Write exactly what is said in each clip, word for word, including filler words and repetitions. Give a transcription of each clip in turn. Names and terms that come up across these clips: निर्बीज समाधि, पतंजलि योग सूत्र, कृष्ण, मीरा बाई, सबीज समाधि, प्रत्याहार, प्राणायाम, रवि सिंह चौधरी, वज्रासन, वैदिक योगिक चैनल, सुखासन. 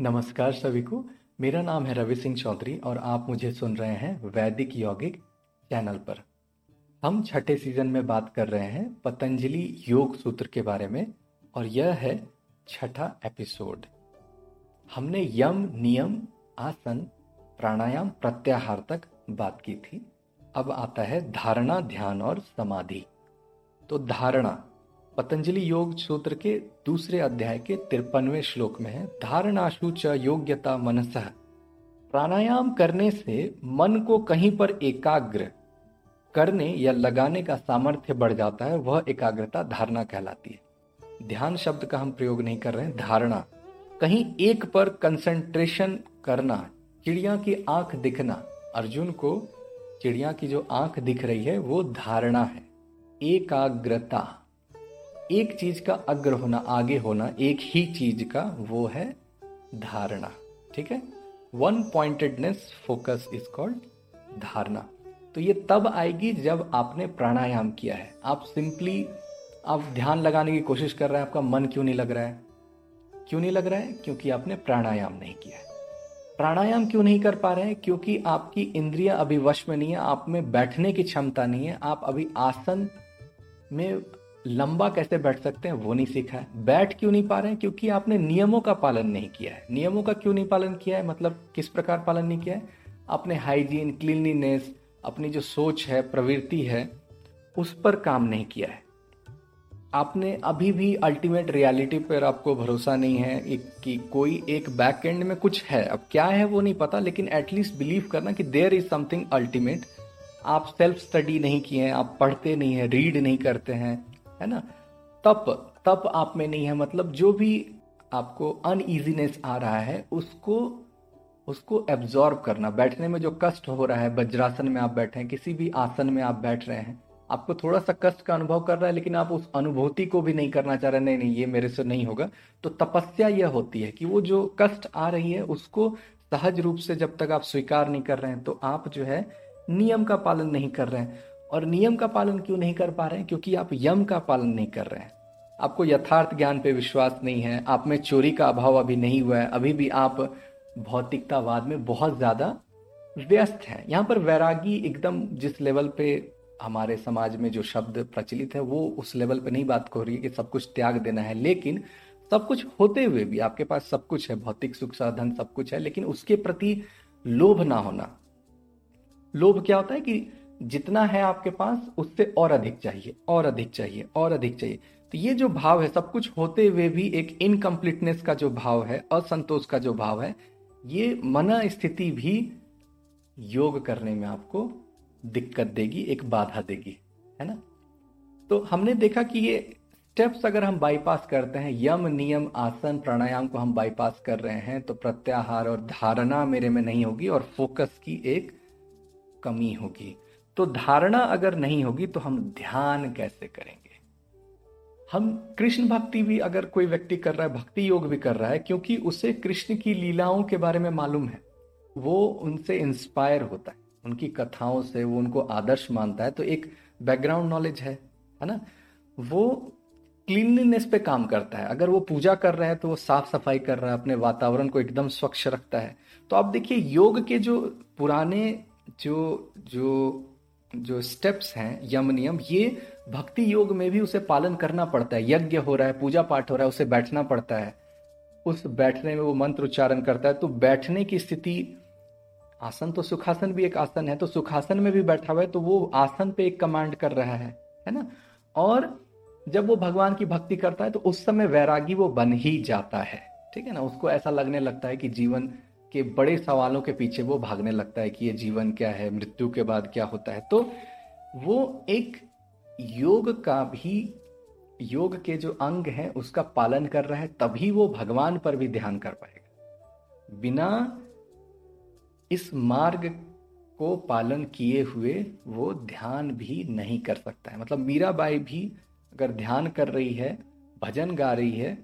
नमस्कार सभी को। मेरा नाम है रवि सिंह चौधरी और आप मुझे सुन रहे हैं वैदिक योगिक चैनल पर। हम छठे सीजन में बात कर रहे हैं पतंजलि योग सूत्र के बारे में और यह है छठा एपिसोड। हमने यम, नियम, आसन, प्राणायाम, प्रत्याहार तक बात की थी। अब आता है धारणा, ध्यान और समाधि। तो धारणा पतंजलि योग सूत्र के दूसरे अध्याय के तिरपनवें श्लोक में है, धारणाशु च योग्यता मनसः। प्राणायाम करने से मन को कहीं पर एकाग्र करने या लगाने का सामर्थ्य बढ़ जाता है, वह एकाग्रता धारणा कहलाती है। ध्यान शब्द का हम प्रयोग नहीं कर रहे हैं। धारणा कहीं एक पर कंसंट्रेशन करना। चिड़िया की आंख दिखना, अर्जुन को चिड़िया की जो आंख दिख रही है वो धारणा है, एकाग्रता। एक चीज का अग्र होना, आगे होना, एक ही चीज का, वो है धारणा। ठीक है, one pointedness focus is called dharana. तो ये तब आएगी जब आपने प्राणायाम किया है। आप सिंपली आप ध्यान लगाने की कोशिश कर रहे हैं, आपका मन क्यों नहीं लग रहा है? क्यों नहीं लग रहा है? क्योंकि आपने प्राणायाम नहीं किया है। प्राणायाम क्यों नहीं कर पा रहे हैं? क्योंकि आपकी इंद्रियां अभी वश में नहीं है, आप में बैठने की क्षमता नहीं है। आप अभी आसन में लंबा कैसे बैठ सकते हैं वो नहीं सीखा है। बैठ क्यों नहीं पा रहे हैं? क्योंकि आपने नियमों का पालन नहीं किया है। नियमों का क्यों नहीं पालन किया है? मतलब किस प्रकार पालन नहीं किया है? अपने हाइजीन, क्लीनलीनेस, अपनी जो सोच है, प्रवृत्ति है, उस पर काम नहीं किया है आपने। अभी भी अल्टीमेट रियलिटी पर आपको भरोसा नहीं है एक, कि कोई एक बैक एंड में कुछ है। अब क्या है वो नहीं पता, लेकिन एटलीस्ट बिलीव करना कि देयर इज समथिंग अल्टीमेट। आप सेल्फ स्टडी नहीं किए हैं, आप पढ़ते नहीं हैं, रीड नहीं करते हैं, है ना। तप तप आप में नहीं है। मतलब जो भी आपको अनईजीनेस आ रहा है उसको उसको एब्जॉर्ब करना। बैठने में जो कष्ट हो रहा है, वज्रासन में आप बैठे हैं, किसी भी आसन में आप बैठ रहे हैं, आपको थोड़ा सा कष्ट का अनुभव कर रहा है, लेकिन आप उस अनुभूति को भी नहीं करना चाह रहे, नहीं नहीं ये मेरे से नहीं होगा। तो तपस्या यह होती है कि वो जो कष्ट आ रही है उसको सहज रूप से जब तक आप स्वीकार नहीं कर रहे हैं, तो आप जो है नियम का पालन नहीं कर रहे हैं। और नियम का पालन क्यों नहीं कर पा रहे हैं? क्योंकि आप यम का पालन नहीं कर रहे हैं। आपको यथार्थ ज्ञान पे विश्वास नहीं है, आप में चोरी का अभाव अभी नहीं हुआ है, अभी भी आप भौतिकतावाद में बहुत ज़्यादा व्यस्त हैं। यहाँ पर वैरागी एकदम जिस लेवल पे हमारे समाज में जो शब्द प्रचलित है वो उस लेवल पे नहीं बात हो रही है कि सब कुछ त्याग देना है, लेकिन सब कुछ होते हुए भी आपके पास सब कुछ है, भौतिक सुख साधन सब कुछ है, लेकिन उसके प्रति लोभ ना होना। लोभ क्या होता है कि जितना है आपके पास उससे और अधिक चाहिए, और अधिक चाहिए, और अधिक चाहिए। तो ये जो भाव है, सब कुछ होते हुए भी एक इनकम्प्लीटनेस का जो भाव है, असंतोष का जो भाव है, ये मना स्थिति भी योग करने में आपको दिक्कत देगी, एक बाधा देगी, है ना। तो हमने देखा कि ये स्टेप्स अगर हम बाईपास करते हैं, यम, नियम, आसन, प्राणायाम को हम बाईपास कर रहे हैं, तो प्रत्याहार और धारणा मेरे में नहीं होगी और फोकस की एक कमी होगी। तो धारणा अगर नहीं होगी तो हम ध्यान कैसे करेंगे? हम कृष्ण भक्ति भी अगर कोई व्यक्ति कर रहा है, भक्ति योग भी कर रहा है, क्योंकि उसे कृष्ण की लीलाओं के बारे में मालूम है, वो उनसे इंस्पायर होता है, उनकी कथाओं से वो उनको आदर्श मानता है, तो एक बैकग्राउंड नॉलेज है, है ना। वो क्लीनलीनेस पे काम करता है। अगर वो पूजा कर रहा है तो वो साफ सफाई कर रहा है, अपने वातावरण को एकदम स्वच्छ रखता है। तो आप देखिए योग के जो पुराने जो जो जो स्टेप्स हैं, यम, नियम, ये भक्ति योग में भी उसे पालन करना पड़ता है। यज्ञ हो रहा है, पूजा पाठ हो रहा है, उसे बैठना पड़ता है। उस बैठने में वो मंत्र उच्चारण करता है, तो बैठने की स्थिति, आसन, तो सुखासन भी एक आसन है, तो सुखासन में भी बैठा हुआ है, तो वो आसन पे एक कमांड कर रहा है, है ना। और जब वो भगवान की भक्ति करता है तो उस समय वैरागी वो बन ही जाता है, ठीक है ना। उसको ऐसा लगने लगता है कि जीवन के बड़े सवालों के पीछे वो भागने लगता है कि ये जीवन क्या है, मृत्यु के बाद क्या होता है। तो वो एक योग का भी, योग के जो अंग हैं उसका पालन कर रहा है, तभी वो भगवान पर भी ध्यान कर पाएगा। बिना इस मार्ग को पालन किए हुए वो ध्यान भी नहीं कर सकता है। मतलब मीरा बाई भी अगर ध्यान कर रही है, भजन गा रही है,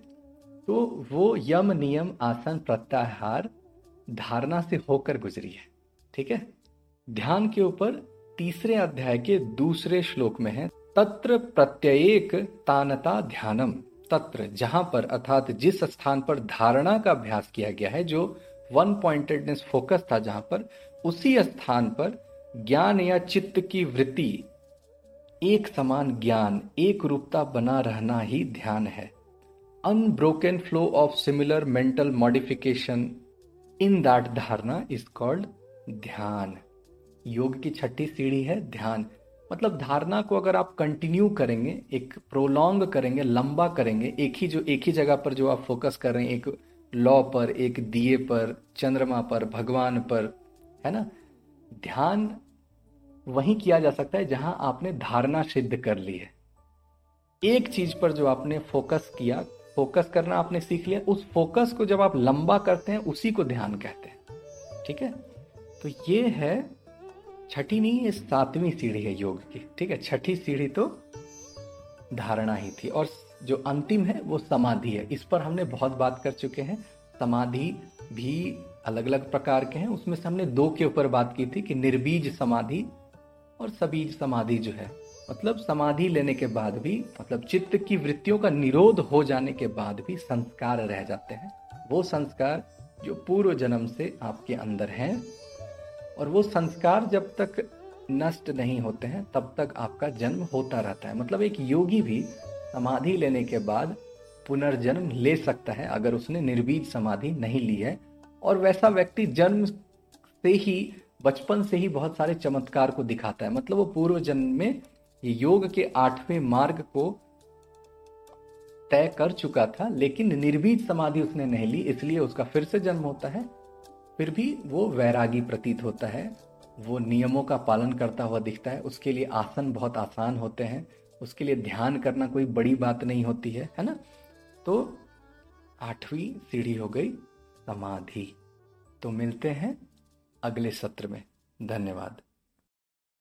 तो वो यम, नियम, आसन, प्रत्याहार, धारणा से होकर गुजरी है, ठीक है। ध्यान के ऊपर तीसरे अध्याय के दूसरे श्लोक में है, तत्र प्रत्येक तानता ध्यानम। तत्र जहां पर अर्थात जिस स्थान पर धारणा का अभ्यास किया गया है, जो वन पॉइंटेडनेस फोकस था, जहां पर उसी स्थान पर ज्ञान या चित्त की वृत्ति, एक समान ज्ञान, एक रूपता बना रहना ही ध्यान है। Unbroken flow of similar mental modification in that dharana is called dhyana. योग की छठी सीढ़ी है ध्यान। मतलब धारणा को अगर आप कंटिन्यू करेंगे, एक प्रोलॉन्ग करेंगे, लंबा करेंगे, एक ही जो एक ही जगह पर जो आप फोकस कर रहे हैं, एक लौ पर, एक दिए पर, चंद्रमा पर, भगवान पर, है ना। ध्यान वहीं किया जा सकता है जहां आपने धारणा सिद्ध कर ली है। एक चीज पर जो आपने फोकस किया, फोकस करना आपने सीख लिया, उस फोकस को जब आप लंबा करते हैं उसी को ध्यान कहते हैं। ठीक है, तो ये है छठी नहीं, ये सातवीं सीढ़ी है योग की। ठीक है, छठी सीढ़ी तो धारणा ही थी, और जो अंतिम है वो समाधि है। इस पर हमने बहुत बात कर चुके हैं। समाधि भी अलग अलग प्रकार के हैं, उसमें से हमने दो के ऊपर बात की थी कि निर्बीज समाधि और सबीज समाधि जो है। मतलब समाधि लेने के बाद भी, मतलब चित्त की वृत्तियों का निरोध हो जाने के बाद भी संस्कार रह जाते हैं, वो संस्कार जो पूर्व जन्म से आपके अंदर हैं, और वो संस्कार जब तक नष्ट नहीं होते हैं तब तक आपका जन्म होता रहता है। मतलब एक योगी भी समाधि लेने के बाद पुनर्जन्म ले सकता है अगर उसने निर्बीज समाधि नहीं ली है। और वैसा व्यक्ति जन्म से ही, बचपन से ही बहुत सारे चमत्कार को दिखाता है। मतलब वो पूर्व जन्म में योग के आठवें मार्ग को तय कर चुका था, लेकिन निर्बीज समाधि उसने नहीं ली, इसलिए उसका फिर से जन्म होता है। फिर भी वो वैरागी प्रतीत होता है, वो नियमों का पालन करता हुआ दिखता है। उसके लिए आसन बहुत आसान होते हैं, उसके लिए ध्यान करना कोई बड़ी बात नहीं होती है, है ना। तो आठवीं सीढ़ी हो गई समाधि। तो मिलते हैं अगले सत्र में। धन्यवाद।